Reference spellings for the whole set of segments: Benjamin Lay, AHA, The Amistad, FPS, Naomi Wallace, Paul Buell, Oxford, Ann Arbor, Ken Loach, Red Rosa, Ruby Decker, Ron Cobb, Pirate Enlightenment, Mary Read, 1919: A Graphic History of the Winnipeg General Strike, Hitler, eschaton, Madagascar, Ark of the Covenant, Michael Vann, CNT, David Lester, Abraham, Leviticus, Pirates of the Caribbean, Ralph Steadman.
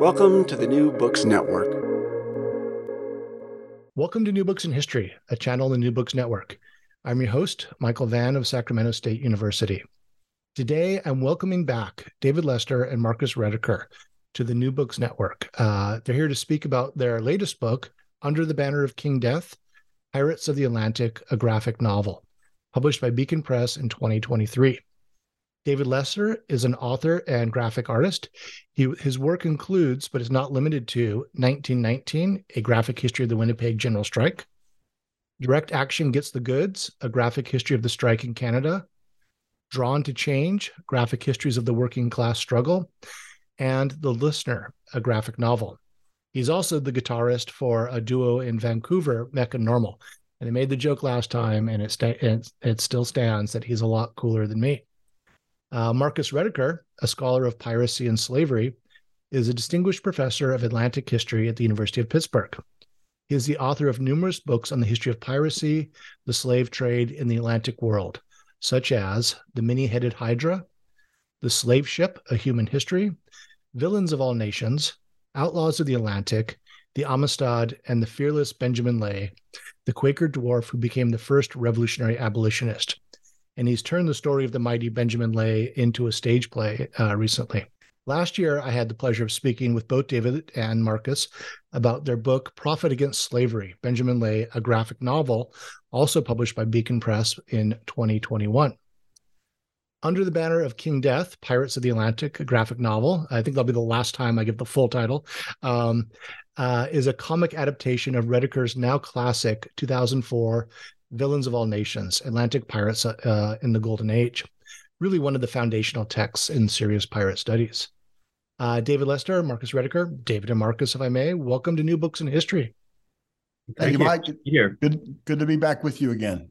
Welcome to the New Books Network. Welcome to New Books in History, a channel on the New Books Network. I'm your host, Michael Vann of Sacramento State University. Today, I'm welcoming back David Lester and Marcus Rediker to the New Books Network. They're here to speak about their latest book, Under the Banner of King Death, Pirates of the Atlantic, a Graphic Novel, published by Beacon Press in 2023. David Lester is an author and graphic artist. His work includes, but is not limited to, 1919, A Graphic History of the Winnipeg General Strike, Direct Action Gets the Goods, A Graphic History of the Strike in Canada, Drawn to Change, Graphic Histories of the Working Class Struggle, and The Listener, a graphic novel. He's also the guitarist for a duo in Vancouver, Mecca Normal. And I made the joke last time, and it still stands, that he's a lot cooler than me. Marcus Rediker, a scholar of piracy and slavery, is a distinguished professor of Atlantic history at the University of Pittsburgh. He is the author of numerous books on the history of piracy, the slave trade, and the Atlantic world, such as The Many-Headed Hydra, The Slave Ship: A Human History, Villains of All Nations, Outlaws of the Atlantic, The Amistad, and the fearless Benjamin Lay, the Quaker dwarf who became the first revolutionary abolitionist. And he's turned the story of the mighty Benjamin Lay into a stage play recently. Last year, I had the pleasure of speaking with both David and Marcus about their book, Prophet Against Slavery, Benjamin Lay, a Graphic Novel, also published by Beacon Press in 2021. Under the Banner of King Death, Pirates of the Atlantic, a Graphic Novel, I think that'll be the last time I give the full title, is a comic adaptation of Rediker's now classic 2004 Villains of All Nations, Atlantic Pirates in the Golden Age, really one of the foundational texts in serious pirate studies. David Lester, Marcus Rediker, David and Marcus, if I may, welcome to New Books in History. Thank you, Mike. Good to be back with you again.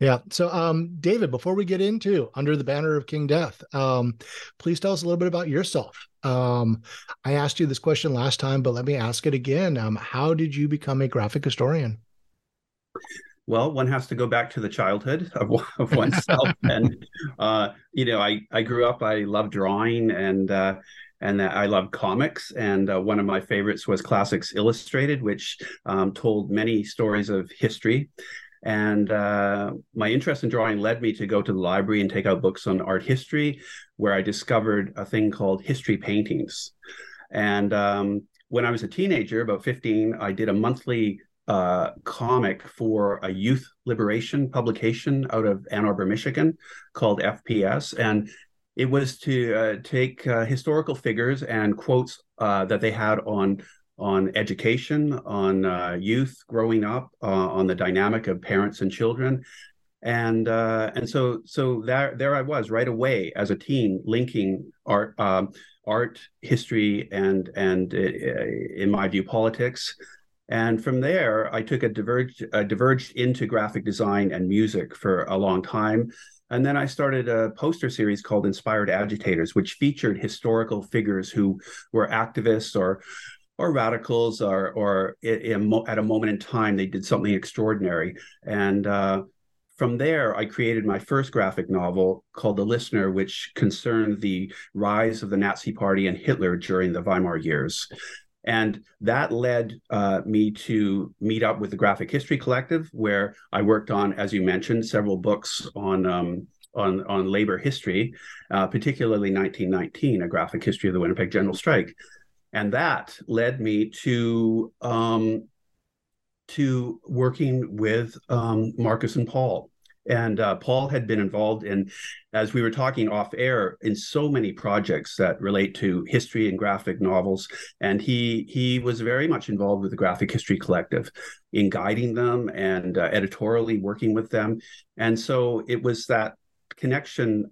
Yeah. So, David, before we get into Under the Banner of King Death, please tell us a little bit about yourself. I asked you this question last time, but let me ask it again. How did you become a graphic historian? Well, one has to go back to the childhood of oneself. And, I grew up, I loved drawing and I loved comics. And one of my favorites was Classics Illustrated, which told many stories of history. And my interest in drawing led me to go to the library and take out books on art history, where I discovered a thing called history paintings. And when I was a teenager, about 15, I did a monthly comic for a youth liberation publication out of Ann Arbor, Michigan, called FPS. And it was to take historical figures and quotes that they had on education, on youth growing up, on the dynamic of parents and children. And so there I was right away as a teen, linking art, history, and in my view, politics. And from there, I took diverged into graphic design and music for a long time. And then I started a poster series called Inspired Agitators, which featured historical figures who were activists or radicals, or at a moment in time, they did something extraordinary. And from there, I created my first graphic novel called The Listener, which concerned the rise of the Nazi Party and Hitler during the Weimar years. And that led me to meet up with the Graphic History Collective, where I worked on, as you mentioned, several books on labor history, particularly 1919, A Graphic History of the Winnipeg General Strike. And that led me to working with Marcus and Paul. And Paul had been involved in, as we were talking off air, in so many projects that relate to history and graphic novels. And he was very much involved with the Graphic History Collective in guiding them and editorially working with them. And so it was that connection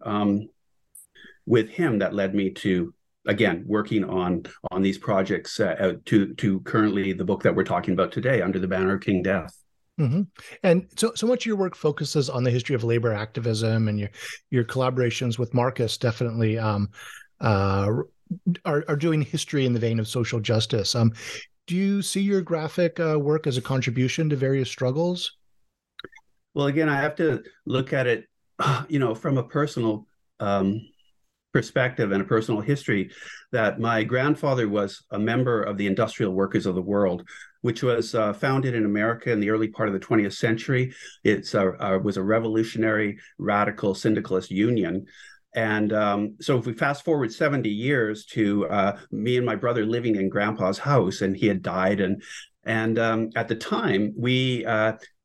with him that led me to, again, working on these projects to currently the book that we're talking about today, Under the Banner of King Death. Mm-hmm. And so much of your work focuses on the history of labor activism, and your collaborations with Marcus definitely are doing history in the vein of social justice. Do you see your graphic work as a contribution to various struggles? Well, again, I have to look at it, from a personal perspective and a personal history, that my grandfather was a member of the Industrial Workers of the World, which was founded in America in the early part of the 20th century. It was a revolutionary, radical, syndicalist union. And so if we fast forward 70 years to me and my brother living in Grandpa's house, and he had died. And at the time, we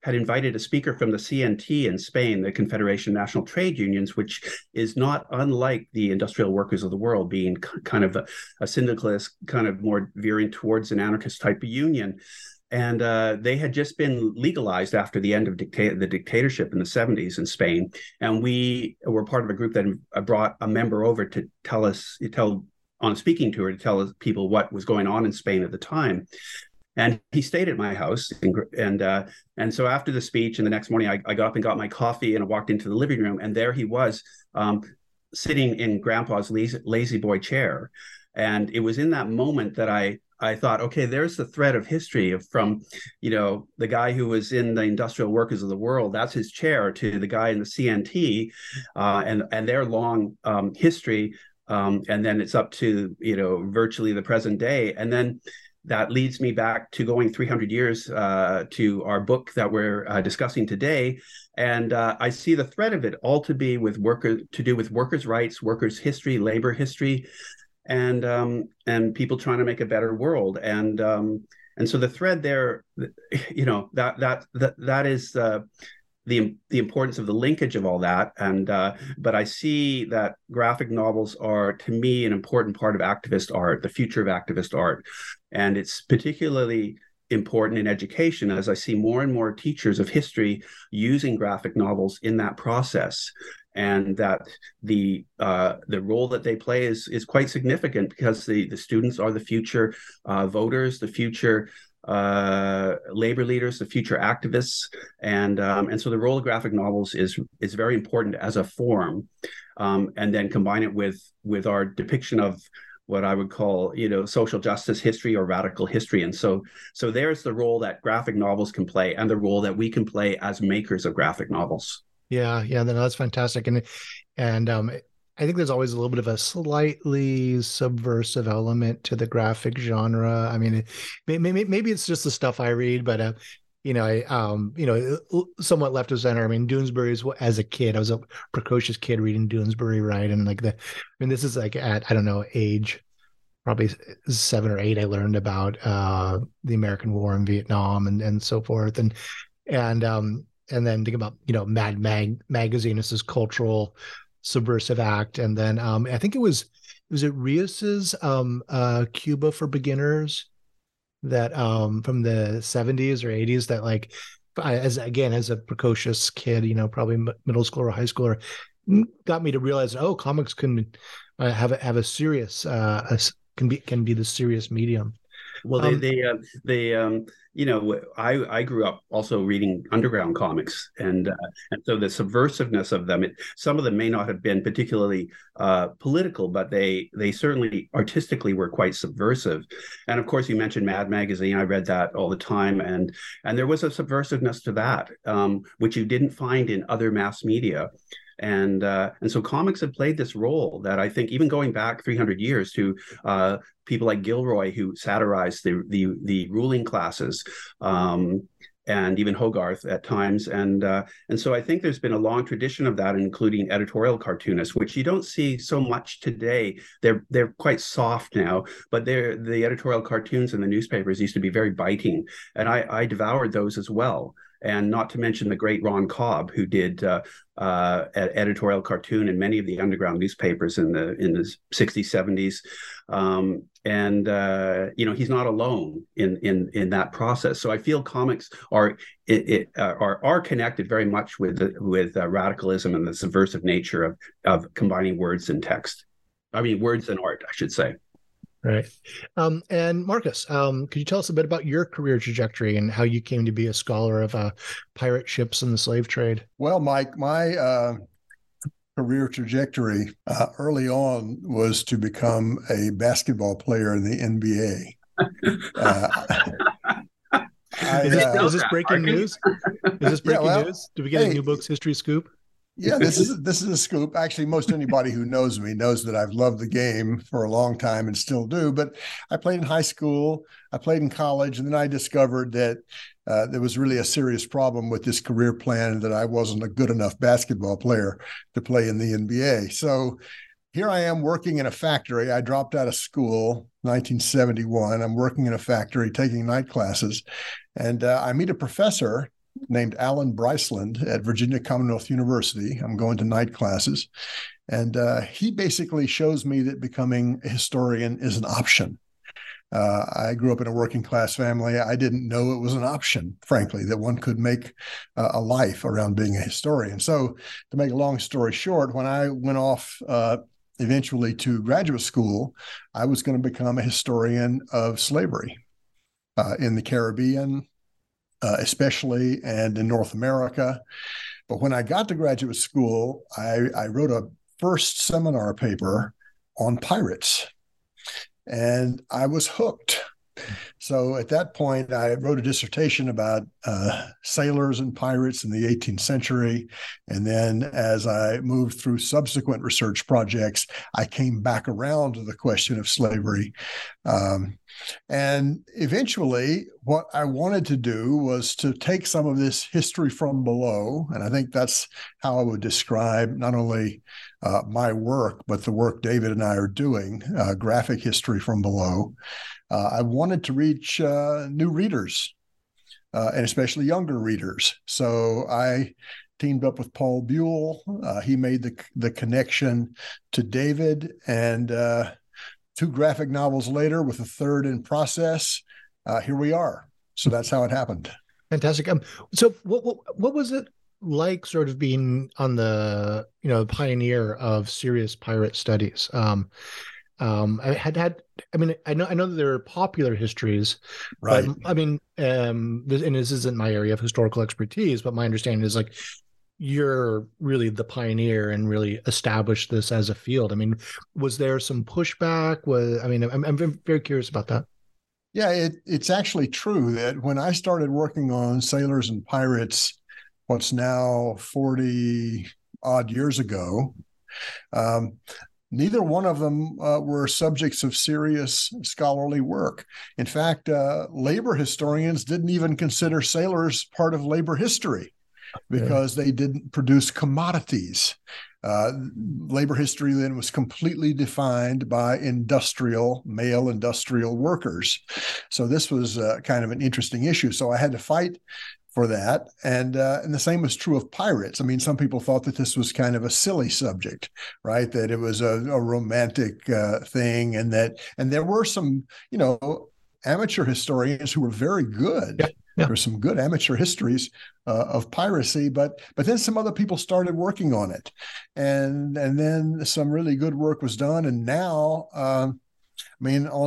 had invited a speaker from the CNT in Spain, the Confederation of National Trade Unions, which is not unlike the Industrial Workers of the World, being kind of a syndicalist, kind of more veering towards an anarchist type of union. And they had just been legalized after the end of the dictatorship in the 70s in Spain. And we were part of a group that brought a member over to tell people what was going on in Spain at the time. And he stayed at my house, and so after the speech, and the next morning, I got up and got my coffee, and I walked into the living room, and there he was, sitting in Grandpa's lazy boy chair. And it was in that moment that I thought, okay, there's the thread of history from, the guy who was in the Industrial Workers of the World, that's his chair, to the guy in the CNT, and their long history, and then it's up to virtually the present day, and then. That leads me back to going 300 years to our book that we're discussing today, and I see the thread of it all to be to do with workers' rights, workers' history, labor history, and people trying to make a better world, and so the thread there, that is the importance of the linkage of all that, but I see that graphic novels are, to me, an important part of activist art, the future of activist art. And it's particularly important in education, as I see more and more teachers of history using graphic novels in that process, and that the role that they play is quite significant, because the students are the future voters, the future labor leaders, the future activists, and so the role of graphic novels is very important as a form, and then combine it with our depiction of what I would call social justice history or radical history, and so there's the role that graphic novels can play and the role that we can play as makers of graphic novels. Yeah, that's fantastic, and I think there's always a little bit of a slightly subversive element to the graphic genre. I mean, maybe it's just the stuff I read, but somewhat left of center. I mean, Doonesbury is, as a kid, I was a precocious kid reading Doonesbury, right? And this is like at, I don't know, age probably 7 or 8, I learned about the American War in Vietnam and so forth, and then think about Mad Magazine as this cultural subversive act, and then I think it was Rios's Cuba for Beginners that from the 70s or 80s that, like, as a precocious kid, probably middle school or high schooler, got me to realize, oh, comics can have a serious can be the serious medium. Well, I grew up also reading underground comics, and so the subversiveness of them, some of them may not have been particularly political, but they certainly artistically were quite subversive. And of course, you mentioned Mad Magazine. I read that all the time, and there was a subversiveness to that, which you didn't find in other mass media. And so comics have played this role that I think, even going back 300 years to people like Gilroy, who satirized the ruling classes, and even Hogarth at times. And so I think there's been a long tradition of that, including editorial cartoonists, which you don't see so much today. They're quite soft now, but the editorial cartoons in the newspapers used to be very biting, and I devoured those as well. And not to mention the great Ron Cobb, who did editorial cartoon in many of the underground newspapers in the 60s, 70s. He's not alone in that process. So I feel comics are connected very much with radicalism and the subversive nature of combining words and art, I should say. Right. And Marcus, could you tell us a bit about your career trajectory and how you came to be a scholar of pirate ships and the slave trade? Well, Mike, my career trajectory early on was to become a basketball player in the NBA. Is this breaking news? Is this breaking news? Do we get a New Books History scoop? Yeah, this is a scoop. Actually, most anybody who knows me knows that I've loved the game for a long time and still do. But I played in high school, I played in college, and then I discovered that there was really a serious problem with this career plan, that I wasn't a good enough basketball player to play in the NBA. So here I am working in a factory. I dropped out of school, 1971. I'm working in a factory, taking night classes, and I meet a professor named Alan Bryceland at Virginia Commonwealth University. I'm going to night classes. And he basically shows me that becoming a historian is an option. I grew up in a working class family. I didn't know it was an option, frankly, that one could make a life around being a historian. So to make a long story short, when I went off eventually to graduate school, I was going to become a historian of slavery in the Caribbean, especially, and in North America. But when I got to graduate school, I wrote a first seminar paper on pirates, and I was hooked. So at that point, I wrote a dissertation about sailors and pirates in the 18th century. And then as I moved through subsequent research projects, I came back around to the question of slavery. And eventually, what I wanted to do was to take some of this history from below. And I think that's how I would describe not only my work, but the work David and I are doing, graphic history from below. I wanted to reach new readers, and especially younger readers. So I teamed up with Paul Buell. He made the connection to David, and two graphic novels later, with a third in process, here we are. So that's how it happened. Fantastic. So what was it like, sort of being on the pioneer of serious pirate studies? I know that there are popular histories, right? But, and this isn't my area of historical expertise, but my understanding is like you're really the pioneer and really established this as a field. I mean, was there some pushback? I'm very curious about that. Yeah, it's actually true that when I started working on sailors and pirates, what's now 40 odd years ago, neither one of them were subjects of serious scholarly work. In fact, labor historians didn't even consider sailors part of labor history because they didn't produce commodities. Labor history then was completely defined by male industrial workers. So this was kind of an interesting issue. So I had to fight for that. And the same was true of pirates. I mean, some people thought that this was kind of a silly subject, right? That it was a romantic thing, and there were some, amateur historians who were very good. Yeah. Yeah. There were some good amateur histories of piracy, but then some other people started working on it, and then some really good work was done. And now, on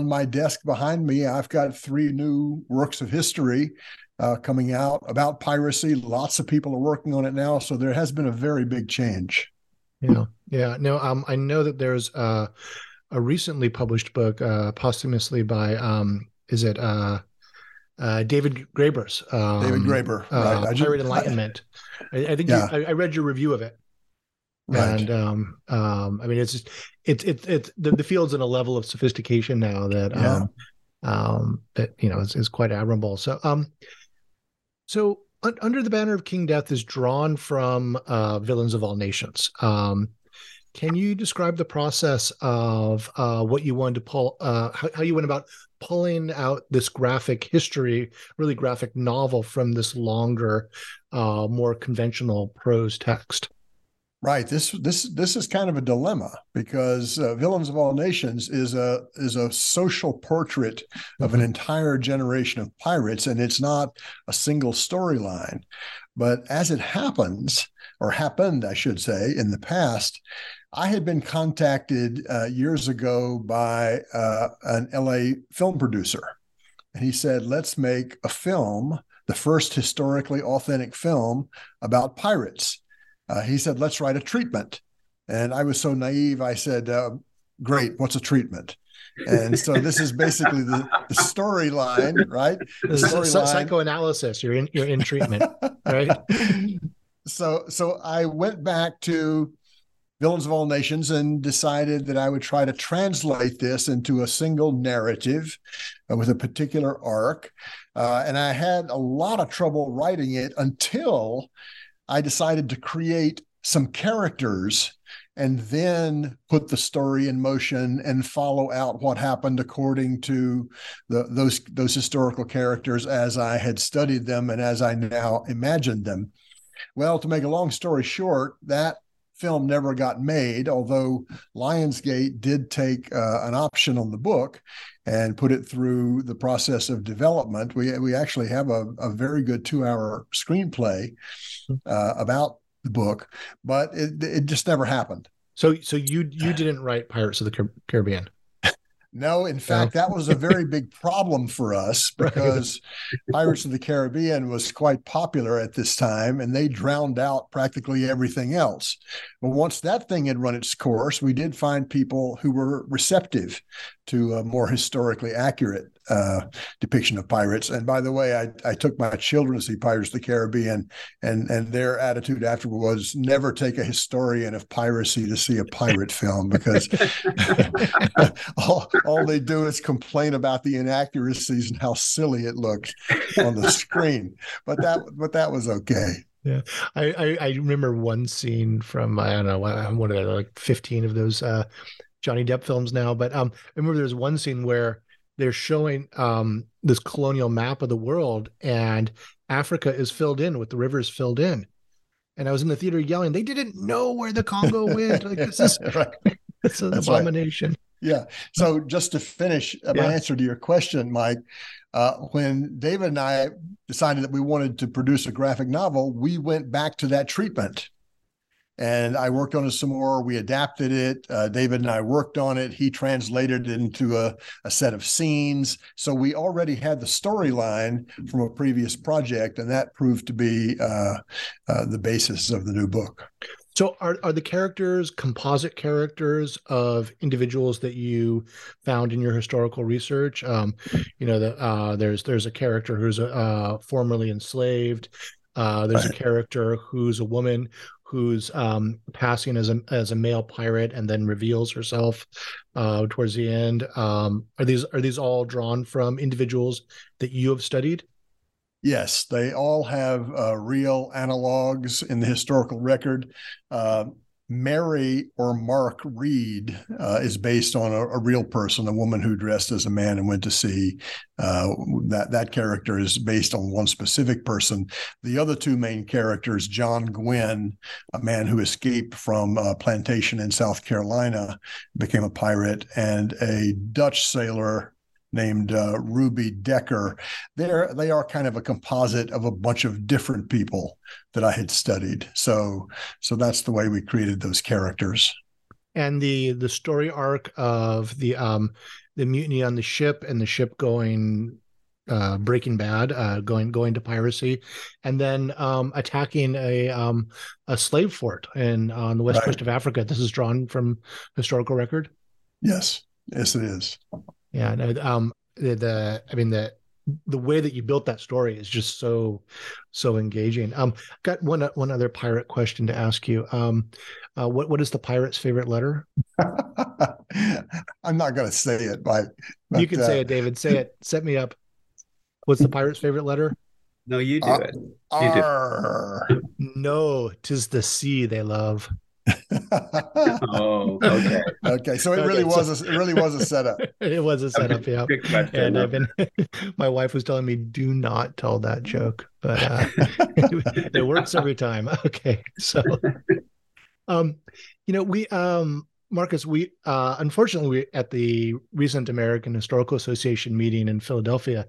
my desk behind me, I've got three new works of history coming out about piracy. Lots of people are working on it now, so there has been a very big change. Yeah. No, I know that there's a recently published book posthumously by David Graeber's. David Graeber, right? Pirate Enlightenment. I think I read your review of it. Right. And the field's in a level of sophistication now that is quite admirable. So So Under the Banner of King Death is drawn from Villains of All Nations. Can you describe the process of what you wanted to pull, how you went about pulling out this graphic history, really graphic novel from this longer, more conventional prose text? Right. This is kind of a dilemma because Villains of All Nations is a social portrait of an entire generation of pirates, and it's not a single storyline. But as it happens, or happened, I should say, in the past, I had been contacted years ago by an LA film producer, and he said, "Let's make a film, the first historically authentic film about pirates." He said, "Let's write a treatment." And I was so naive, I said, "Great, what's a treatment?" And so this is basically the storyline, right? The story psychoanalysis. You're in treatment, right? So I went back to Villains of All Nations and decided that I would try to translate this into a single narrative with a particular arc. And I had a lot of trouble writing it until I decided to create some characters and then put the story in motion and follow out what happened according to those historical characters as I had studied them and as I now imagined them. Well, to make a long story short, that film never got made, although Lionsgate did take an option on the book and put it through the process of development. We actually have a very good 2-hour screenplay about the book, but it just never happened. So you didn't write Pirates of the Caribbean? No, in fact, that was a very big problem for us because Pirates of the Caribbean was quite popular at this time, and they drowned out practically everything else. But once that thing had run its course, we did find people who were receptive to a more historically accurate depiction of pirates. And by the way, I took my children to see Pirates of the Caribbean, and their attitude afterward was never take a historian of piracy to see a pirate film because all they do is complain about the inaccuracies and how silly it looked on the screen. But that was okay. Yeah, I remember one scene from what are there, like 15 of those Johnny Depp films now. But I remember there's one scene where they're showing this colonial map of the world, and Africa is filled in with the rivers filled in. And I was in the theater yelling, "They didn't know where the Congo went!" Like this is it's an abomination. Right. Yeah. So just to finish my answer to your question, Mike, when David and I decided that we wanted to produce a graphic novel, we went back to that treatment. And I worked on it some more. We adapted it. David and I worked on it. He translated it into a set of scenes. So we already had the storyline from a previous project, and that proved to be the basis of the new book. So are the characters composite characters of individuals that you found in your historical research? There's a character who's formerly enslaved. There's a character who's a woman who's passing as a male pirate and then reveals herself towards the end. Are these all drawn from individuals that you have studied? Yes, they all have real analogs in the historical record. Mary or Mark Read is based on a real person, a woman who dressed as a man and went to sea. That character is based on one specific person. The other two main characters, John Gwynn, a man who escaped from a plantation in South Carolina, became a pirate, and a Dutch sailor named Ruby Decker. They are kind of a composite of a bunch of different people that I had studied. So that's the way we created those characters. And the story arc of the mutiny on the ship and the ship going Breaking Bad, going to piracy, and then attacking a slave fort on the west coast of Africa. This is drawn from historical record? Yes, it is. Yeah, no, the way that you built that story is just so engaging. Got one other pirate question to ask you. What is the pirate's favorite letter? I'm not going to say it, but you can say it, David. Say it. Set me up. What's the pirate's favorite letter? No, you do it. You do. No, 'tis the sea they love. Oh, okay. Okay, so it really was a setup. It was a setup, yeah. And my wife was telling me, do not tell that joke, but it works every time. Okay, so Marcus, unfortunately, at the recent American Historical Association meeting in Philadelphia,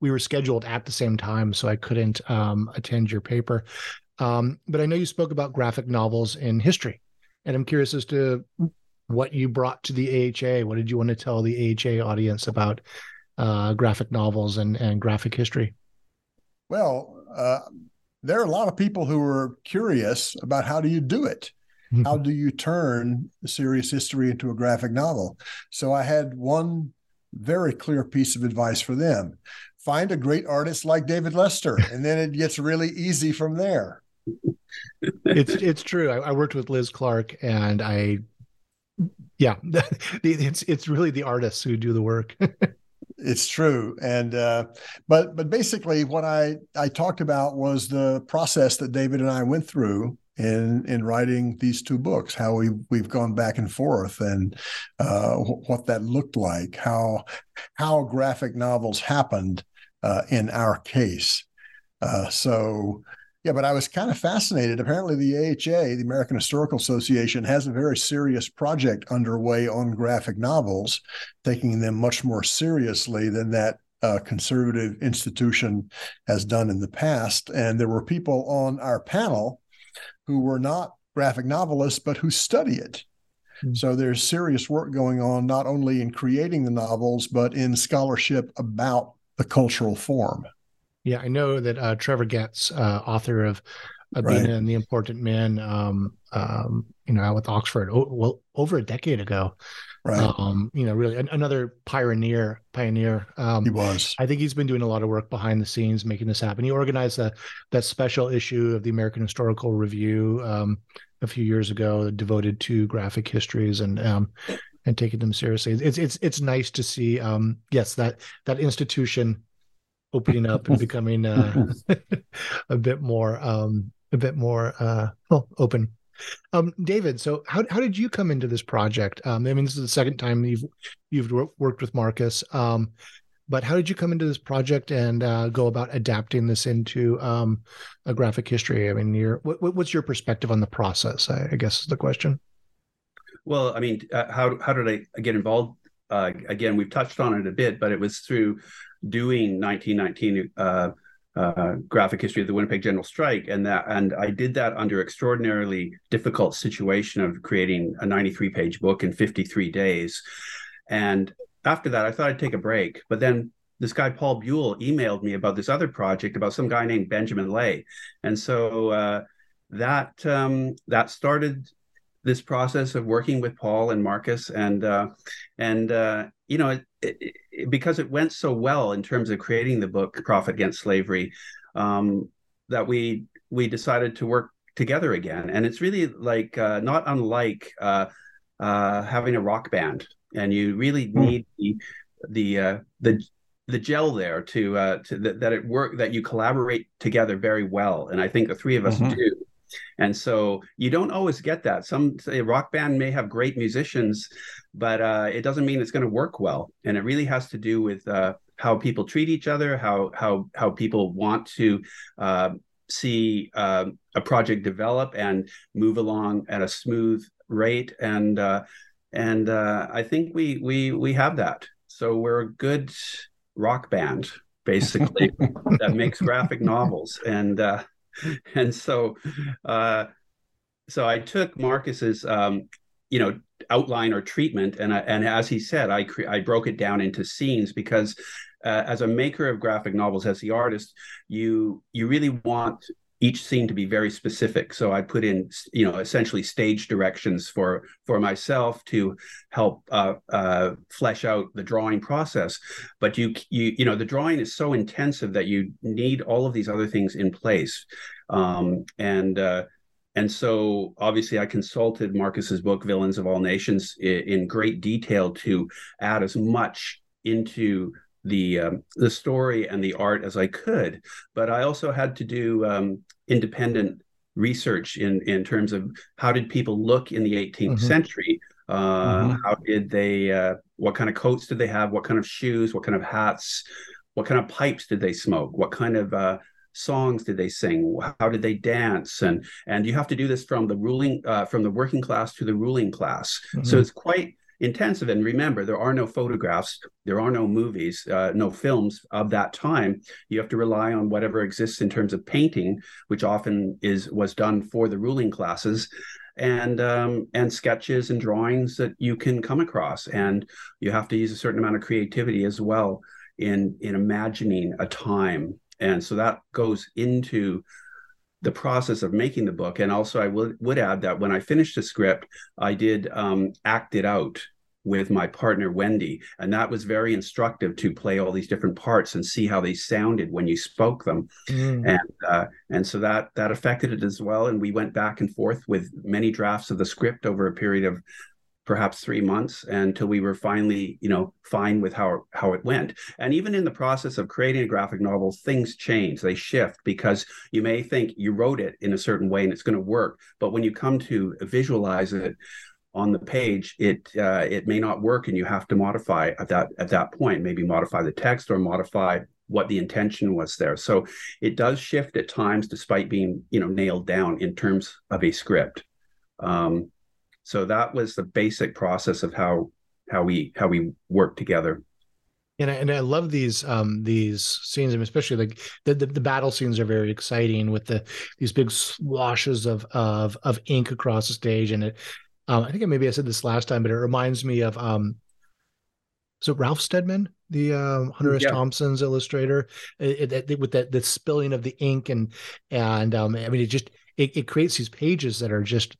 we were scheduled at the same time, so I couldn't attend your paper. But I know you spoke about graphic novels in history, and I'm curious as to what you brought to the AHA. What did you want to tell the AHA audience about graphic novels and graphic history? Well, there are a lot of people who are curious about how do you do it? Mm-hmm. How do you turn serious history into a graphic novel? So I had one very clear piece of advice for them. Find a great artist like David Lester, and then it gets really easy from there. It's true. I worked with Liz Clark, and it's really the artists who do the work. It's true. And but basically what I talked about was the process that David and I went through in writing these two books, how we've gone back and forth, and what that looked like, how graphic novels happened in our case. But I was kind of fascinated. Apparently the AHA, the American Historical Association, has a very serious project underway on graphic novels, taking them much more seriously than that conservative institution has done in the past. And there were people on our panel who were not graphic novelists, but who study it. Mm-hmm. So there's serious work going on, not only in creating the novels, but in scholarship about the cultural form. Yeah, I know that Trevor Getz, author of Abina and the Important Men, out with Oxford over a decade ago. Right. Really another pioneer. He was. I think he's been doing a lot of work behind the scenes making this happen. He organized that special issue of the American Historical Review a few years ago, devoted to graphic histories and taking them seriously. It's nice to see. Yes, that institution opening up and becoming a bit more open. David, so how did you come into this project? This is the second time you've worked with Marcus, but how did you come into this project and go about adapting this into a graphic history? What's your perspective on the process, I guess is the question. Well, how did I get involved? Again, we've touched on it a bit, but it was through doing 1919 graphic history of the Winnipeg General Strike, and I did that under extraordinarily difficult situation of creating a 93-page book in 53 days. And after that, I thought I'd take a break. But then this guy Paul Buell emailed me about this other project about some guy named Benjamin Lay, and so that started this process of working with Paul and Marcus, because it went so well in terms of creating the book Prophet Against Slavery, that we decided to work together again. And it's really like not unlike having a rock band, and you really need the gel there that it work, that you collaborate together very well. And I think the three of us do. And so you don't always get that. Some say a rock band may have great musicians, but it doesn't mean it's going to work well. And it really has to do with how people treat each other, how people want to see a project develop and move along at a smooth rate. And I think we have that. So we're a good rock band, basically, that makes graphic novels. And so I took Marcus's, outline or treatment. And as he said, I broke it down into scenes because as a maker of graphic novels, as the artist, you really want each scene to be very specific. So I put in, essentially stage directions for myself to help flesh out the drawing process. But you the drawing is so intensive that you need all of these other things in place. And so obviously I consulted Marcus's book, Villains of All Nations, in great detail to add as much into the story and the art as I could. But I also had to do independent research in terms of how did people look in the 18th century? How did they, what kind of coats did they have? What kind of shoes? What kind of hats? What kind of pipes did they smoke? What kind of songs did they sing? How did they dance? And you have to do this from the ruling, from the working class to the ruling class. So it's quite intensive. And remember, there are no photographs, there are no movies, no films of that time. You have to rely on whatever exists in terms of painting, which often was done for the ruling classes, and sketches and drawings that you can come across. And you have to use a certain amount of creativity as well in imagining a time. And so that goes into the process of making the book. And also I would add that when I finished the script, I did act it out with my partner, Wendy. And that was very instructive to play all these different parts and see how they sounded when you spoke them. And so that affected it as well. And we went back and forth with many drafts of the script over a period of perhaps 3 months until we were finally, fine with how it went. And even in the process of creating a graphic novel, things change, they shift, because you may think you wrote it in a certain way and it's going to work. But when you come to visualize it on the page, it may not work, and you have to modify at that point, maybe modify the text or modify what the intention was there. So it does shift at times, despite being, nailed down in terms of a script. So that was the basic process of how we work together. And I love these scenes, and especially like the battle scenes are very exciting with these big swashes of ink across the stage. And it, I think maybe I said this last time, but it reminds me of so Ralph Steadman, the Hunter S. Thompson's illustrator, with that the spilling of the ink and I mean it creates these pages that are just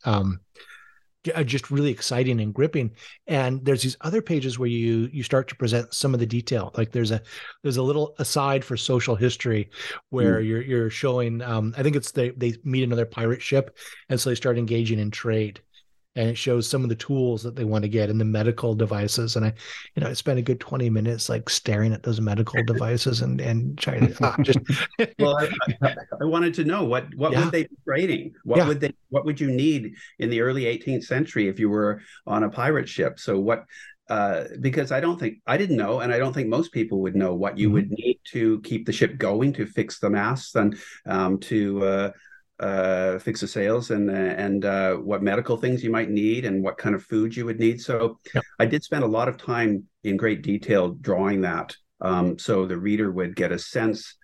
really exciting and gripping. And there's these other pages where you start to present some of the detail. Like there's a little aside for social history where you're showing, I think it's they meet another pirate ship. And so they start engaging in trade, and it shows some of the tools that they want to get and the medical devices. And I, I spent a good 20 minutes like staring at those medical devices and trying to just. Well, I wanted to know what would they be trading? What would you need in the early 18th century if you were on a pirate ship? So what, because I didn't know, and I don't think most people would know what you would need to keep the ship going, to fix the masts and to, fix the sails, and what medical things you might need and what kind of food you would need. So I did spend a lot of time in great detail drawing that. So the reader would get a sense,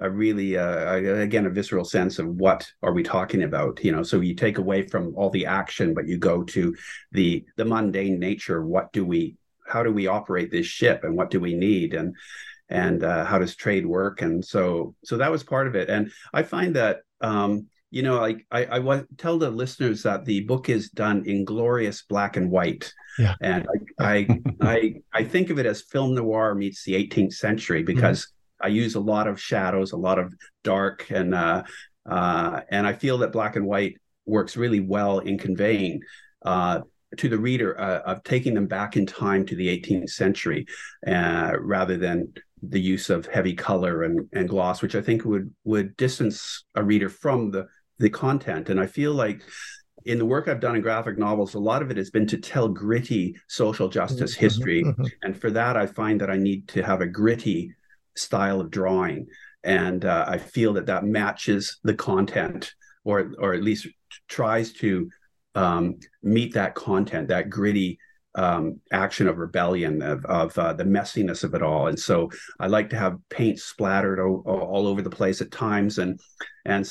a visceral sense of what are we talking about, so you take away from all the action, but you go to the mundane nature. How do we operate this ship, and what do we need? And how does trade work? And so that was part of it. And I find that, I tell the listeners that the book is done in glorious black and white, and I think of it as film noir meets the 18th century, because I use a lot of shadows, a lot of dark, and I feel that black and white works really well in conveying to the reader of taking them back in time to the 18th century, rather than the use of heavy color and gloss, which I think would distance a reader from the content. And I feel like in the work I've done in graphic novels, a lot of it has been to tell gritty social justice history. And for that, I find that I need to have a gritty style of drawing. And I feel that matches the content, or at least tries to meet that content, that gritty action of rebellion, of the messiness of it all. And so I like to have paint splattered all over the place at times, and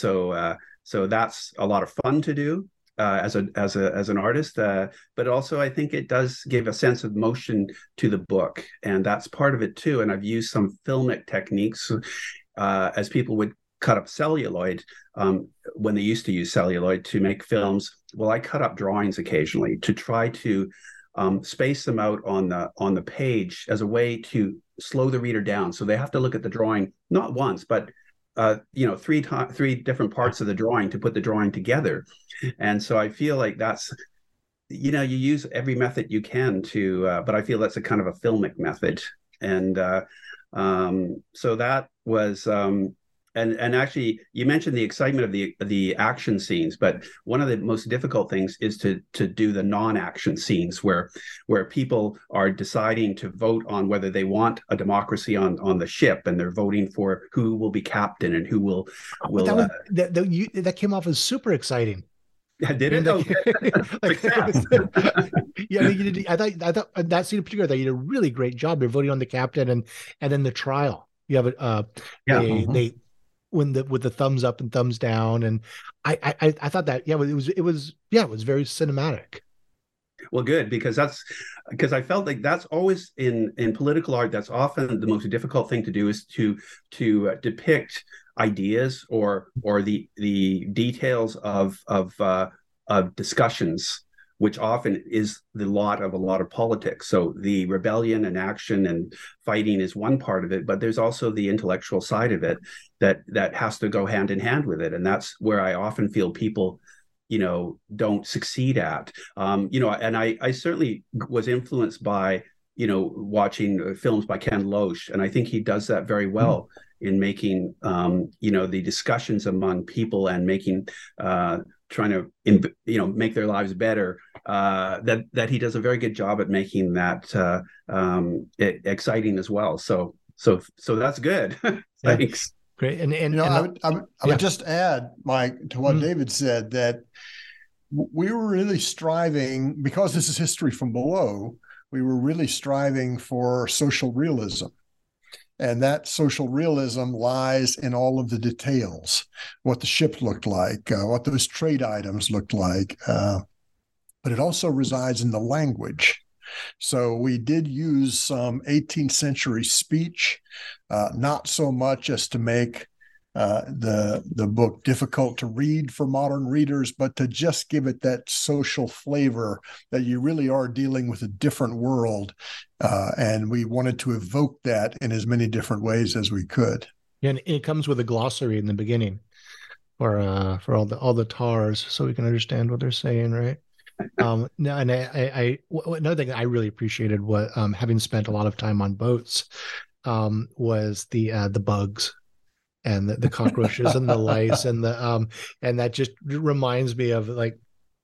so that's a lot of fun to do as an artist, but also I think it does give a sense of motion to the book, and that's part of it too. And I've used some filmic techniques, as people would cut up celluloid when they used to use celluloid to make films. Well, I cut up drawings occasionally to try to space them out on the page as a way to slow the reader down, so they have to look at the drawing not once, but three different parts of the drawing to put the drawing together. And so I feel like that's, you use every method you can to, but I feel that's a kind of a filmic method, and So that was, and actually you mentioned the excitement of the action scenes, but one of the most difficult things is to do the non-action scenes where people are deciding to vote on whether they want a democracy on the ship, and they're voting for who will be captain and who will that came off as super exciting. I did it. I thought that scene in particular, that you did a really great job. You're voting on the captain, and then the trial. You have they with the thumbs up and thumbs down, and I thought that it was very cinematic. Well, good, because I felt like that's always in political art. That's often the most difficult thing to do, is to depict ideas or the details of discussions, which often is the lot of a lot of politics. So the rebellion and action and fighting is one part of it, but there's also the intellectual side of it that has to go hand in hand with it. And that's where I often feel people, don't succeed at. And I certainly was influenced by, watching films by Ken Loach, and I think he does that very well. Mm-hmm. In making, the discussions among people and making, trying to, make their lives better, that he does a very good job at making that exciting as well. So that's good. Thanks. Great. I would just add, Mike, to what David said, that we were really striving, because this is history from below, we were really striving for social realism. And that social realism lies in all of the details, what the ship looked like, what those trade items looked like. But it also resides in the language. So we did use some 18th century speech, not so much as to make the book difficult to read for modern readers, but to just give it that social flavor that you really are dealing with a different world. And we wanted to evoke that in as many different ways as we could. Yeah, and it comes with a glossary in the beginning for all the TARs, so we can understand what they're saying, right? No, and I another thing I really appreciated was, having spent a lot of time on boats, was the bugs and the cockroaches and the lice and the and that just reminds me of, like,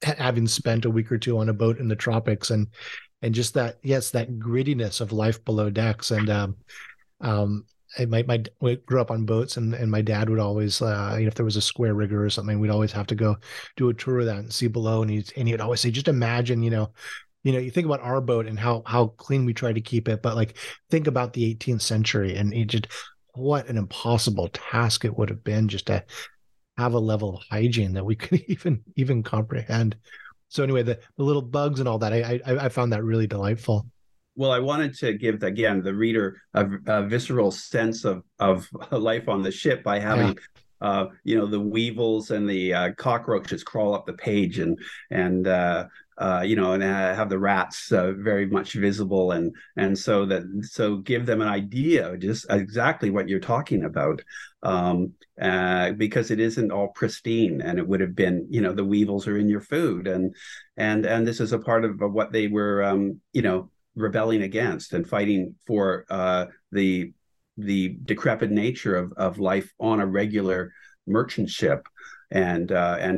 having spent a week or two on a boat in the tropics, and just that, yes, that grittiness of life below decks. And I grew up on boats, and my dad would always, if there was a square rigger or something, we'd always have to go do a tour of that and see below. And he would always say, just imagine, you think about our boat and how clean we try to keep it, but, like, think about the 18th century, and it just, what an impossible task it would have been just to have a level of hygiene that we could even comprehend. So anyway, the little bugs and all that, I found that really delightful. Well, I wanted to give, again, the reader a visceral sense of life on the ship by having, the weevils and the cockroaches crawl up the page, and have the rats very much visible, and so give them an idea of just exactly what you're talking about, because it isn't all pristine, and it would have been, the weevils are in your food, and this is a part of what they were, rebelling against and fighting for, the decrepit nature of life on a regular merchant ship. And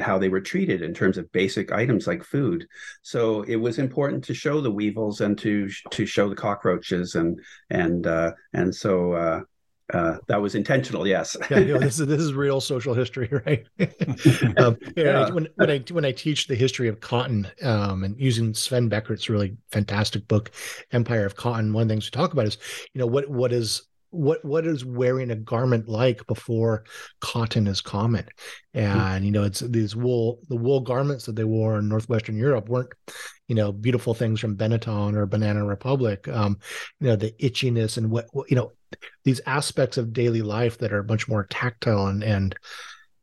how they were treated in terms of basic items like food. So it was important to show the weevils and to show the cockroaches, and so that was intentional. Yes, this is real social history, right? When I teach the history of cotton, and using Sven Beckert's really fantastic book, Empire of Cotton, one of the things we talk about is, what is wearing a garment like before cotton is common. And, it's these wool garments that they wore in Northwestern Europe weren't, beautiful things from Benetton or Banana Republic, the itchiness and what these aspects of daily life that are much more tactile and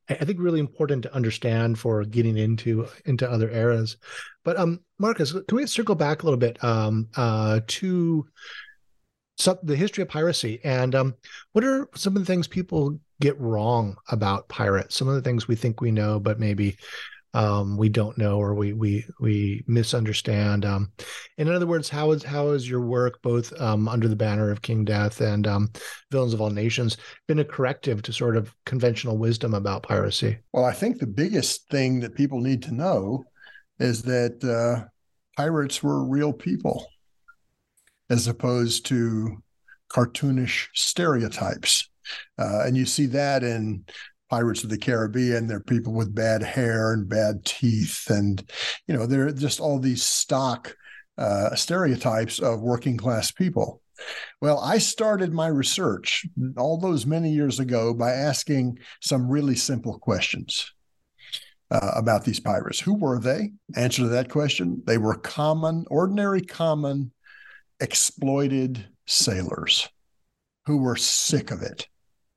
I think really important to understand for getting into other eras. But, Marcus, can we circle back a little bit, to, so the history of piracy, and what are some of the things people get wrong about pirates? Some of the things we think we know, but maybe we don't know, or we misunderstand. And in other words, how is your work, both Under the Banner of King Death and Villains of All Nations, been a corrective to sort of conventional wisdom about piracy? Well, I think the biggest thing that people need to know is that pirates were real people, as opposed to cartoonish stereotypes. And you see that in Pirates of the Caribbean. They're people with bad hair and bad teeth. And, you know, they're just all these stock stereotypes of working class people. Well, I started my research all those many years ago by asking some really simple questions about these pirates. Who were they? Answer to that question: they were ordinary, common, exploited sailors who were sick of it,